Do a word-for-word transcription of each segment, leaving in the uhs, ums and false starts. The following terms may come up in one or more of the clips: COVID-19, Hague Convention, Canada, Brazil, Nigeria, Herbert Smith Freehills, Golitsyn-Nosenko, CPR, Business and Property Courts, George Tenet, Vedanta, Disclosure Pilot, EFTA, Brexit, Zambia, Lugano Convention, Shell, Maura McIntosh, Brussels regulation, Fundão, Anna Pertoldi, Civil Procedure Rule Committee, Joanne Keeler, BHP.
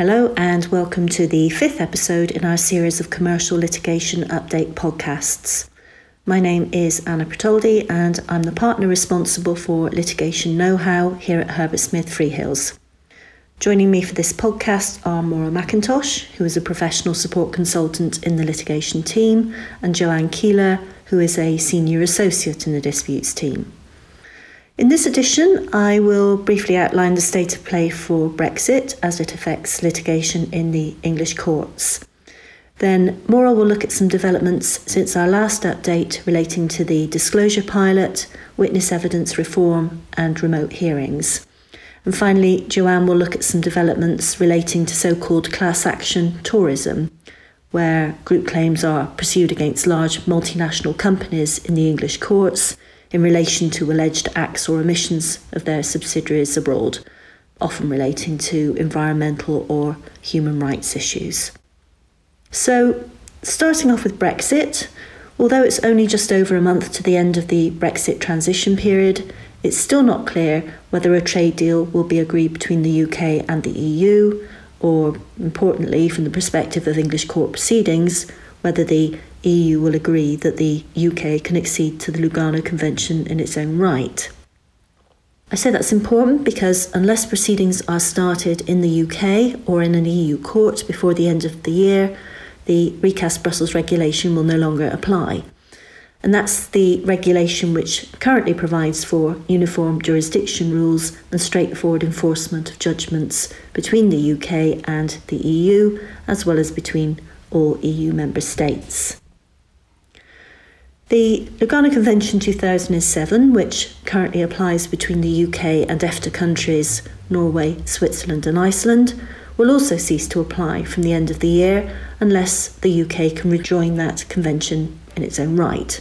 Hello and welcome to the fifth episode in our series of commercial litigation update podcasts. My name is Anna Pertoldi and I'm the partner responsible for litigation know-how here at Herbert Smith Freehills. Joining me for this podcast are Maura McIntosh, who is a professional support consultant in the litigation team, and Joanne Keeler, who is a senior associate in the disputes team. In this edition, I will briefly outline the state of play for Brexit as it affects litigation in the English courts. Then Maura will look at some developments since our last update relating to the Disclosure Pilot, witness evidence reform and remote hearings. And finally, Joanne will look at some developments relating to so-called class action tourism, where group claims are pursued against large multinational companies in the English courts in relation to alleged acts or omissions of their subsidiaries abroad, often relating to environmental or human rights issues. So, starting off with Brexit, although it's only just over a month to the end of the Brexit transition period, it's still not clear whether a trade deal will be agreed between the U K and the E U, or, importantly, from the perspective of English court proceedings, whether the E U will agree that the U K can accede to the Lugano Convention in its own right. I say that's important because unless proceedings are started in the U K or in an E U court before the end of the year, the recast Brussels regulation will no longer apply. And that's the regulation which currently provides for uniform jurisdiction rules and straightforward enforcement of judgments between the U K and the E U, as well as between all E U member states. The Lugano Convention two thousand seven, which currently applies between the U K and EFTA countries, Norway, Switzerland and Iceland, will also cease to apply from the end of the year unless the U K can rejoin that convention in its own right.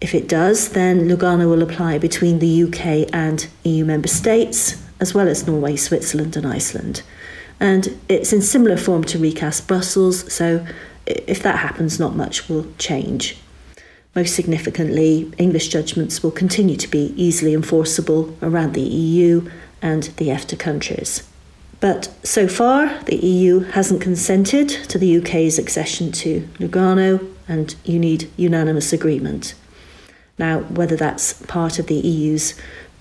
If it does, then Lugano will apply between the U K and E U member states, as well as Norway, Switzerland and Iceland. And it's in similar form to recast Brussels, so if that happens, not much will change. Most significantly, English judgments will continue to be easily enforceable around the E U and the EFTA countries. But so far, the E U hasn't consented to the U K's accession to Lugano, and you need unanimous agreement. Now, whether that's part of the E U's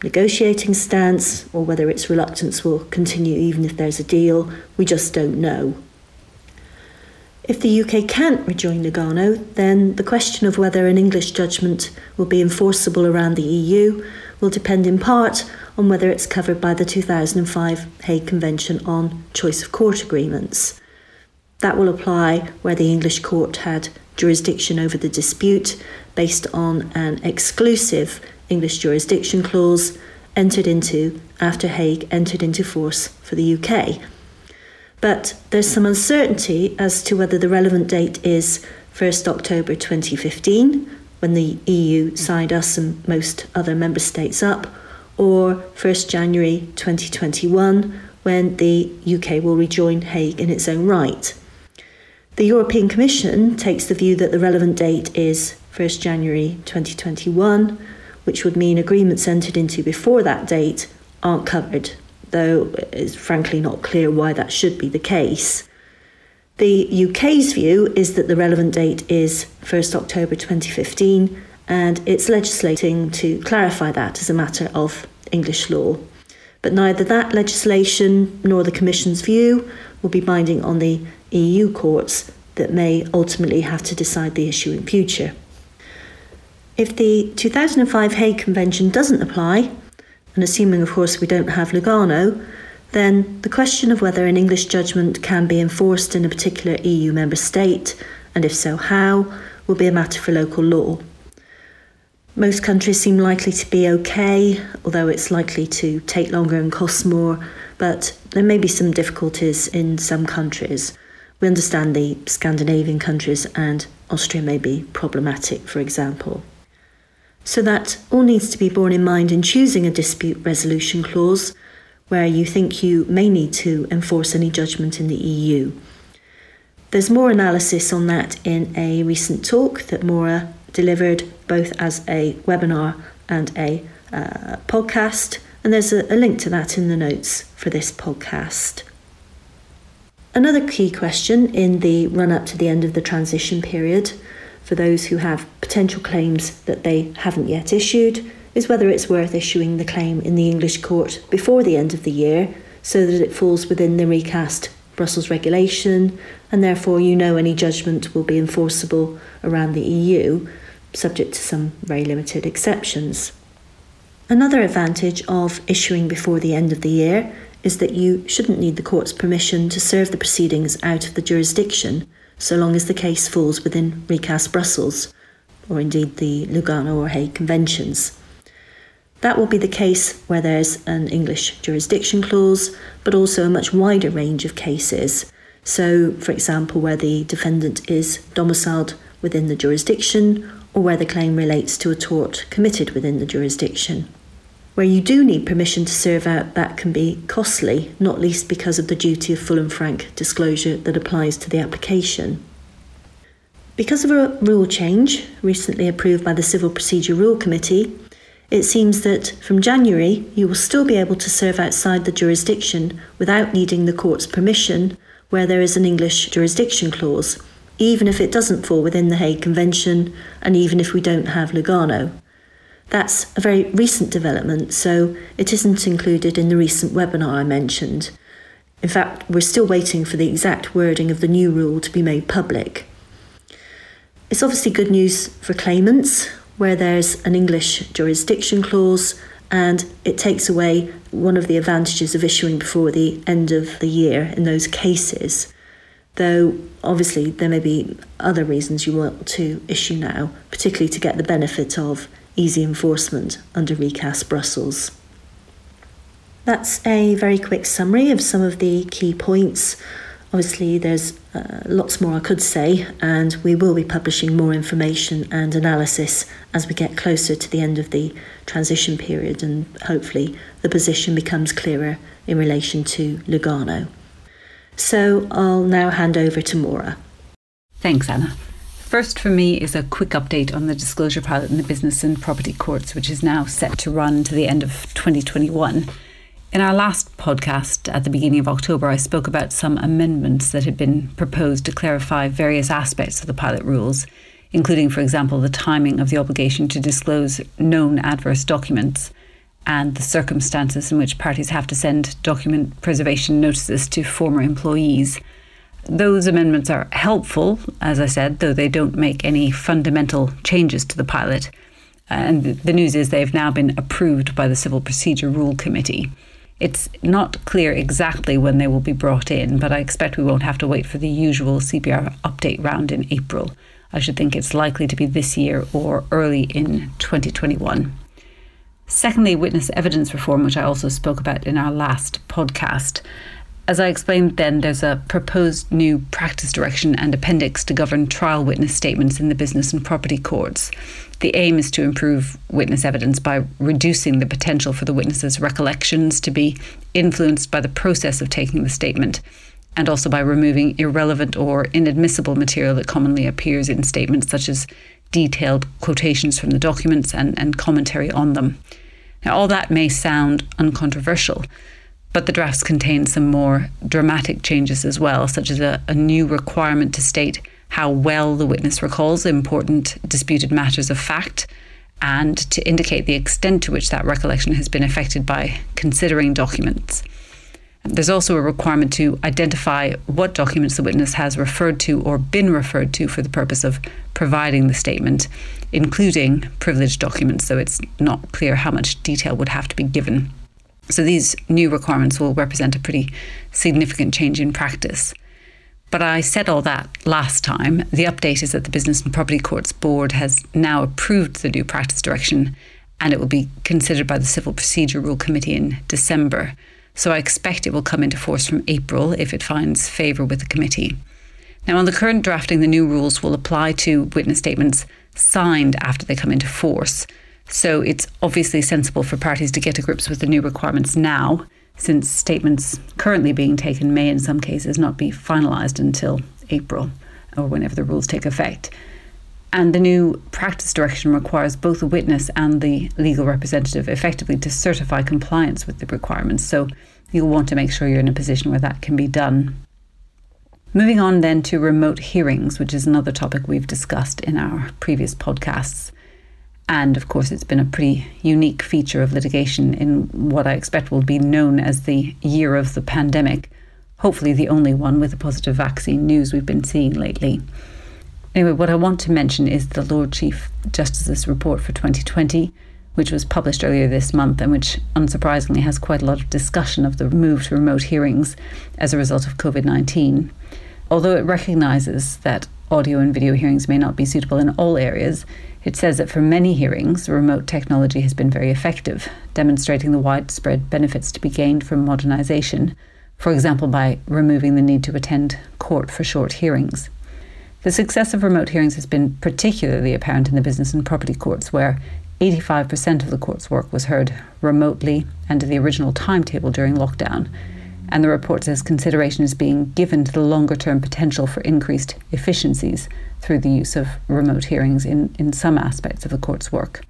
negotiating stance or whether its reluctance will continue even if there's a deal, we just don't know. If the U K can't rejoin Lugano, then the question of whether an English judgment will be enforceable around the E U will depend in part on whether it's covered by the two thousand five Hague Convention on Choice of Court Agreements. That will apply where the English court had jurisdiction over the dispute based on an exclusive English jurisdiction clause entered into after Hague entered into force for the U K. But there's some uncertainty as to whether the relevant date is first of October twenty fifteen, when the E U signed us and most other member states up, or first of January twenty twenty-one, when the U K will rejoin Hague in its own right. The European Commission takes the view that the relevant date is first of January twenty twenty-one, which would mean agreements entered into before that date aren't covered, though it's frankly not clear why that should be the case. The U K's view is that the relevant date is first of October twenty fifteen, and it's legislating to clarify that as a matter of English law. But neither that legislation nor the Commission's view will be binding on the E U courts that may ultimately have to decide the issue in future. If the two thousand five Hague Convention doesn't apply, and assuming, of course, we don't have Lugano, then the question of whether an English judgment can be enforced in a particular E U member state, and if so how, will be a matter for local law. Most countries seem likely to be okay, although it's likely to take longer and cost more, but there may be some difficulties in some countries. We understand the Scandinavian countries and Austria may be problematic, for example. So that all needs to be borne in mind in choosing a dispute resolution clause where you think you may need to enforce any judgment in the E U. There's more analysis on that in a recent talk that Maura delivered both as a webinar and a uh, podcast, and there's a, a link to that in the notes for this podcast. Another key question in the run-up to the end of the transition period for those who have potential claims that they haven't yet issued is whether it's worth issuing the claim in the English court before the end of the year so that it falls within the recast Brussels regulation, and therefore you know any judgment will be enforceable around the E U, subject to some very limited exceptions. Another advantage of issuing before the end of the year is that you shouldn't need the court's permission to serve the proceedings out of the jurisdiction so long as the case falls within recast Brussels, or indeed the Lugano or Hague Conventions. That will be the case where there's an English jurisdiction clause, but also a much wider range of cases. So, for example, where the defendant is domiciled within the jurisdiction, or where the claim relates to a tort committed within the jurisdiction. Where you do need permission to serve out, that can be costly, not least because of the duty of full and frank disclosure that applies to the application. Because of a rule change recently approved by the Civil Procedure Rule Committee, it seems that from January you will still be able to serve outside the jurisdiction without needing the court's permission where there is an English jurisdiction clause, even if it doesn't fall within the Hague Convention and even if we don't have Lugano. That's a very recent development, so it isn't included in the recent webinar I mentioned. In fact, we're still waiting for the exact wording of the new rule to be made public. It's obviously good news for claimants, where there's an English jurisdiction clause, and it takes away one of the advantages of issuing before the end of the year in those cases. Though, obviously, there may be other reasons you want to issue now, particularly to get the benefit of easy enforcement under recast Brussels. That's a very quick summary of some of the key points. Obviously, there's uh, lots more I could say, and we will be publishing more information and analysis as we get closer to the end of the transition period, and hopefully the position becomes clearer in relation to Lugano. So I'll now hand over to Maura. Thanks, Anna. First for me is a quick update on the Disclosure Pilot in the Business and Property Courts, which is now set to run to the end of twenty twenty-one. In our last podcast at the beginning of October, I spoke about some amendments that had been proposed to clarify various aspects of the pilot rules, including, for example, the timing of the obligation to disclose known adverse documents and the circumstances in which parties have to send document preservation notices to former employees. Those amendments are helpful, as I said, though they don't make any fundamental changes to the pilot. And the news is they've now been approved by the Civil Procedure Rule Committee. It's not clear exactly when they will be brought in, but I expect we won't have to wait for the usual C P R update round in April. I should think it's likely to be this year or early in twenty twenty-one. Secondly, witness evidence reform, which I also spoke about in our last podcast. As I explained then, there's a proposed new practice direction and appendix to govern trial witness statements in the business and property courts. The aim is to improve witness evidence by reducing the potential for the witness's recollections to be influenced by the process of taking the statement, and also by removing irrelevant or inadmissible material that commonly appears in statements, such as detailed quotations from the documents and, and commentary on them. Now, all that may sound uncontroversial, but the drafts contain some more dramatic changes as well, such as a, a new requirement to state how well the witness recalls important disputed matters of fact, and to indicate the extent to which that recollection has been affected by considering documents. There's also a requirement to identify what documents the witness has referred to or been referred to for the purpose of providing the statement, including privileged documents, though it's not clear how much detail would have to be given. So these new requirements will represent a pretty significant change in practice. But I said all that last time. The update is that the Business and Property Courts Board has now approved the new practice direction, and it will be considered by the Civil Procedure Rule Committee in December. So I expect it will come into force from April if it finds favour with the committee. Now, on the current drafting, the new rules will apply to witness statements signed after they come into force. So it's obviously sensible for parties to get to grips with the new requirements now, since statements currently being taken may in some cases not be finalised until April, or whenever the rules take effect. And the new practice direction requires both the witness and the legal representative effectively to certify compliance with the requirements. So you'll want to make sure you're in a position where that can be done. Moving on then to remote hearings, which is another topic we've discussed in our previous podcasts. And of course, it's been a pretty unique feature of litigation in what I expect will be known as the year of the pandemic. Hopefully the only one with the positive vaccine news we've been seeing lately. Anyway, what I want to mention is the Lord Chief Justice's report for twenty twenty, which was published earlier this month and which unsurprisingly has quite a lot of discussion of the move to remote hearings as a result of COVID nineteen. Although it recognises that audio and video hearings may not be suitable in all areas, it says that for many hearings, remote technology has been very effective, demonstrating the widespread benefits to be gained from modernisation, for example, by removing the need to attend court for short hearings. The success of remote hearings has been particularly apparent in the Business and Property Courts, where eighty-five percent of the court's work was heard remotely and to the original timetable during lockdown. And the report says consideration is being given to the longer-term potential for increased efficiencies through the use of remote hearings in, in some aspects of the court's work.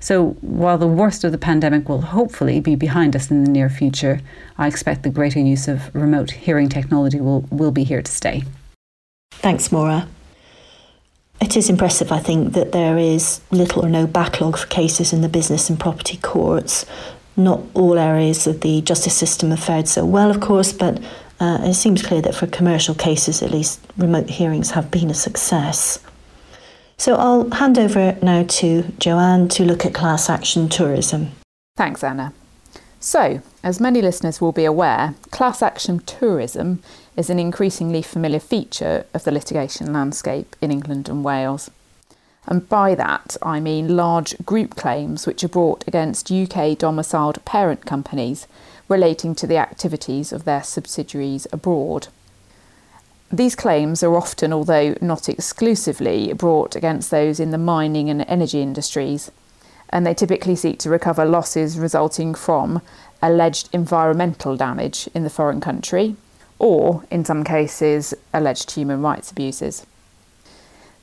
So while the worst of the pandemic will hopefully be behind us in the near future, I expect the greater use of remote hearing technology will, will be here to stay. Thanks, Maura. It is impressive, I think, that there is little or no backlog for cases in the Business and Property Courts. Not all areas of the justice system have fared so well, of course, but uh, it seems clear that for commercial cases, at least, remote hearings have been a success. So I'll hand over now to Joanne to look at class action tourism. Thanks, Anna. So, as many listeners will be aware, class action tourism is an increasingly familiar feature of the litigation landscape in England and Wales. And by that, I mean large group claims which are brought against U K-domiciled parent companies relating to the activities of their subsidiaries abroad. These claims are often, although not exclusively, brought against those in the mining and energy industries, and they typically seek to recover losses resulting from alleged environmental damage in the foreign country, or, in some cases, alleged human rights abuses.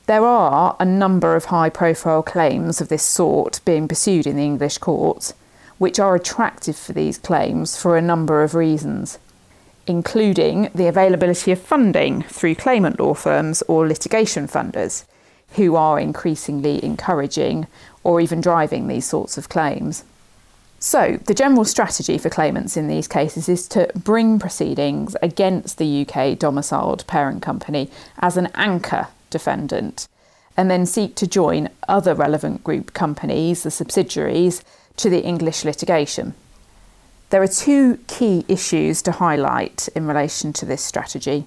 There are a number of high-profile claims of this sort being pursued in the English courts, which are attractive for these claims for a number of reasons, including the availability of funding through claimant law firms or litigation funders, who are increasingly encouraging or even driving these sorts of claims. So, the general strategy for claimants in these cases is to bring proceedings against the U K-domiciled parent company as an anchor defendant, and then seek to join other relevant group companies, the subsidiaries, to the English litigation. There are two key issues to highlight in relation to this strategy.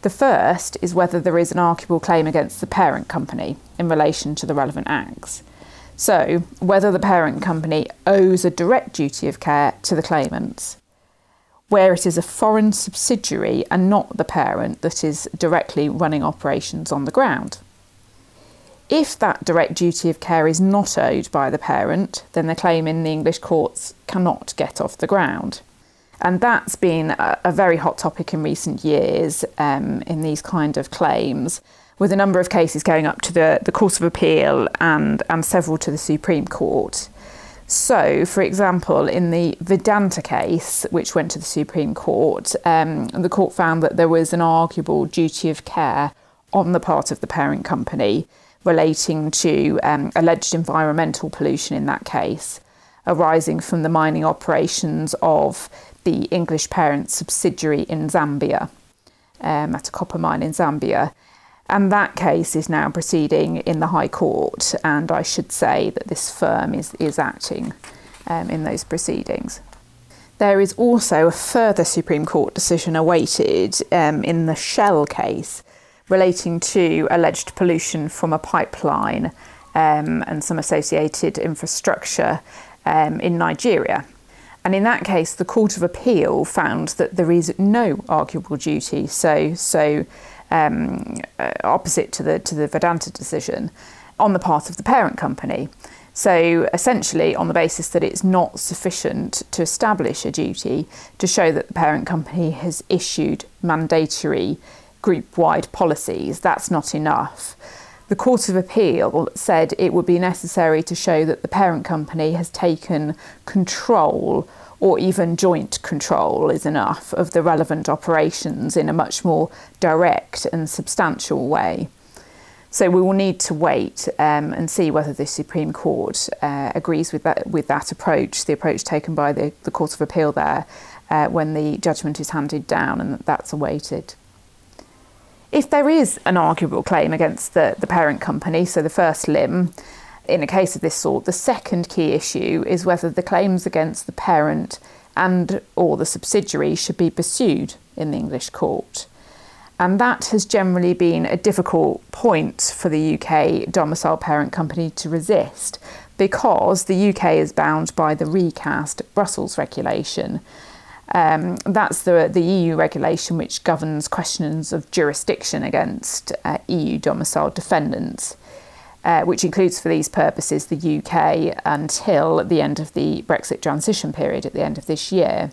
The first is whether there is an arguable claim against the parent company in relation to the relevant acts. So, whether the parent company owes a direct duty of care to the claimants. Where it is a foreign subsidiary and not the parent that is directly running operations on the ground. If that direct duty of care is not owed by the parent, then the claim in the English courts cannot get off the ground. And that's been a, a very hot topic in recent years um, in these kind of claims, with a number of cases going up to the, the Court of Appeal and, and several to the Supreme Court. So, for example, in the Vedanta case, which went to the Supreme Court, um, the court found that there was an arguable duty of care on the part of the parent company relating to um, alleged environmental pollution in that case, arising from the mining operations of the English parent subsidiary in Zambia, um, at a copper mine in Zambia. And that case is now proceeding in the High Court, and I should say that this firm is, is acting um, in those proceedings. There is also a further Supreme Court decision awaited um, in the Shell case relating to alleged pollution from a pipeline um, and some associated infrastructure um, in Nigeria. And in that case, the Court of Appeal found that there is no arguable duty, so... so Um, uh, opposite to the to the Vedanta decision, on the part of the parent company. So essentially, on the basis that it's not sufficient to establish a duty to show that the parent company has issued mandatory group-wide policies, that's not enough. The Court of Appeal said it would be necessary to show that the parent company has taken control, or even joint control is enough, of the relevant operations in a much more direct and substantial way. So we will need to wait um, and see whether the Supreme Court uh, agrees with that with that approach, the approach taken by the, the Court of Appeal there, uh, when the judgment is handed down, and that's awaited. If there is an arguable claim against the, the parent company, so the first limb, in a case of this sort, the second key issue is whether the claims against the parent and or the subsidiary should be pursued in the English court. And that has generally been a difficult point for the U K domicile parent company to resist, because the U K is bound by the recast Brussels regulation. Um, that's the, the E U regulation which governs questions of jurisdiction against uh, E U domiciled defendants, uh, which includes for these purposes the U K until the end of the Brexit transition period at the end of this year.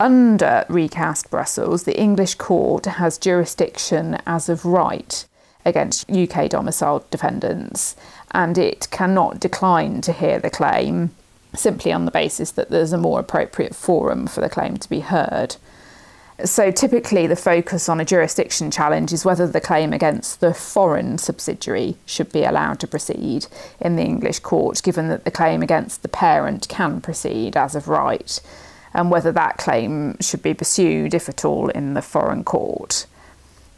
Under recast Brussels, the English court has jurisdiction as of right against U K domiciled defendants, and it cannot decline to hear the claim, simply on the basis that there's a more appropriate forum for the claim to be heard. So typically the focus on a jurisdiction challenge is whether the claim against the foreign subsidiary should be allowed to proceed in the English court, given that the claim against the parent can proceed as of right, and whether that claim should be pursued, if at all, in the foreign court.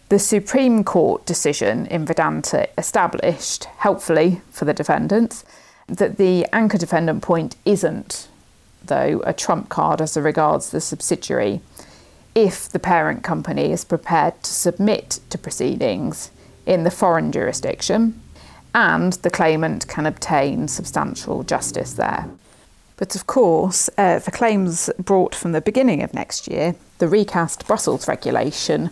The Supreme Court decision in Vedanta established, helpfully for the defendants, that the anchor defendant point isn't, though, a trump card as regards the subsidiary, if the parent company is prepared to submit to proceedings in the foreign jurisdiction and the claimant can obtain substantial justice there. But of course, uh, for claims brought from the beginning of next year, the recast Brussels regulation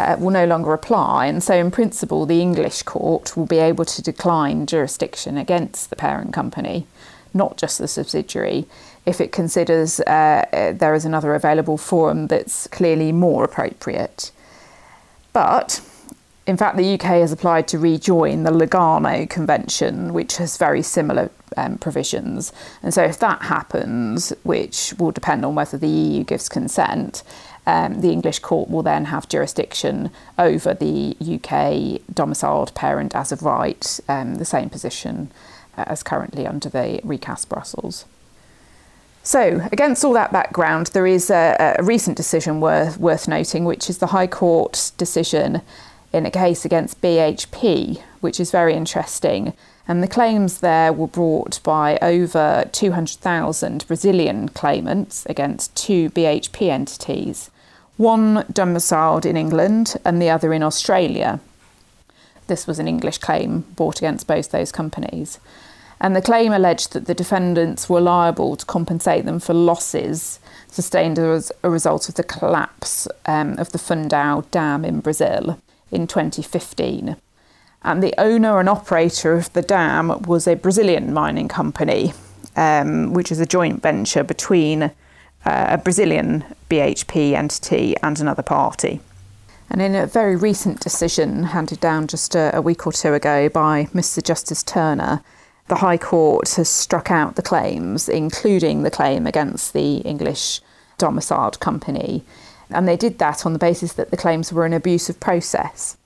Uh, will no longer apply, and so in principle the English court will be able to decline jurisdiction against the parent company, not just the subsidiary, if it considers uh, there is another available forum that's clearly more appropriate. But in fact the U K has applied to rejoin the Lugano Convention, which has very similar um, provisions, and so if that happens, which will depend on whether the E U gives consent, Um, the English court will then have jurisdiction over the U K domiciled parent as of right, um, the same position as currently under the recast Brussels. So, against all that background, there is a, a recent decision worth, worth noting, which is the High Court's decision in a case against B H P, which is very interesting. And the claims there were brought by over two hundred thousand Brazilian claimants against two B H P entities, one domiciled in England and the other in Australia. This was an English claim brought against both those companies. And the claim alleged that the defendants were liable to compensate them for losses sustained as a result of the collapse um, of the Fundão dam in Brazil in twenty fifteen. And the owner and operator of the dam was a Brazilian mining company, um, which is a joint venture between Uh, a Brazilian B H P entity and another party. And in a very recent decision handed down just a, a week or two ago by Mister Justice Turner, the High Court has struck out the claims, including the claim against the English domiciled company. And they did that on the basis that the claims were an abuse of process,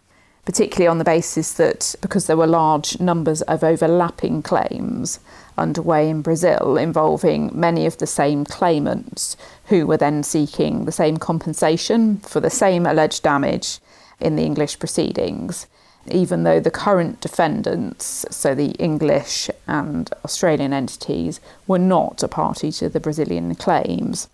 particularly on the basis that because there were large numbers of overlapping claims underway in Brazil involving many of the same claimants who were then seeking the same compensation for the same alleged damage in the English proceedings, even though the current defendants, so the English and Australian entities, were not a party to the Brazilian claims.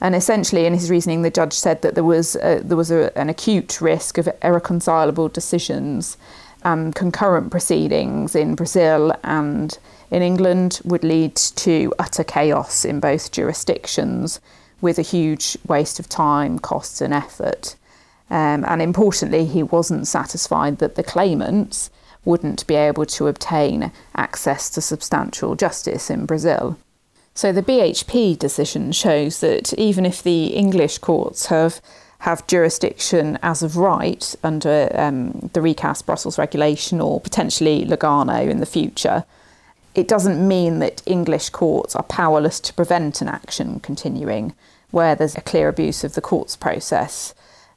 And essentially, in his reasoning, the judge said that there was a, there was a, an acute risk of irreconcilable decisions, and concurrent proceedings in Brazil and in England would lead to utter chaos in both jurisdictions, with a huge waste of time, costs and effort. Um, and importantly, he wasn't satisfied that the claimants wouldn't be able to obtain access to substantial justice in Brazil. So the B H P decision shows that even if the English courts have have jurisdiction as of right under um, the recast Brussels regulation or potentially Lugano in the future, it doesn't mean that English courts are powerless to prevent an action continuing where there's a clear abuse of the courts process.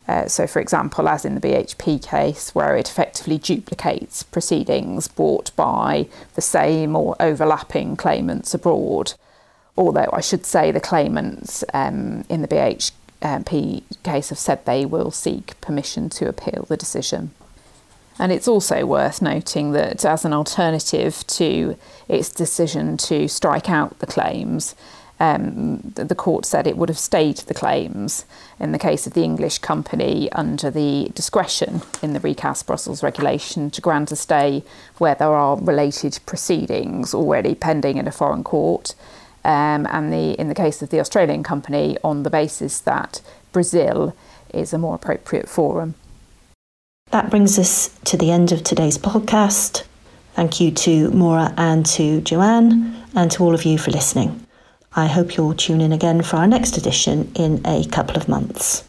Uh, so, for example, as in the B H P case, where it effectively duplicates proceedings brought by the same or overlapping claimants abroad. Although I should say the claimants um, in the B H P Um, P case have said they will seek permission to appeal the decision. And it's also worth noting that as an alternative to its decision to strike out the claims, um, the court said it would have stayed the claims in the case of the English company under the discretion in the recast Brussels regulation to grant a stay where there are related proceedings already pending in a foreign court. Um, and the, in the case of the Australian company, on the basis that Brazil is a more appropriate forum. That brings us to the end of today's podcast. Thank you to Maura and to Joanne and to all of you for listening. I hope you'll tune in again for our next edition in a couple of months.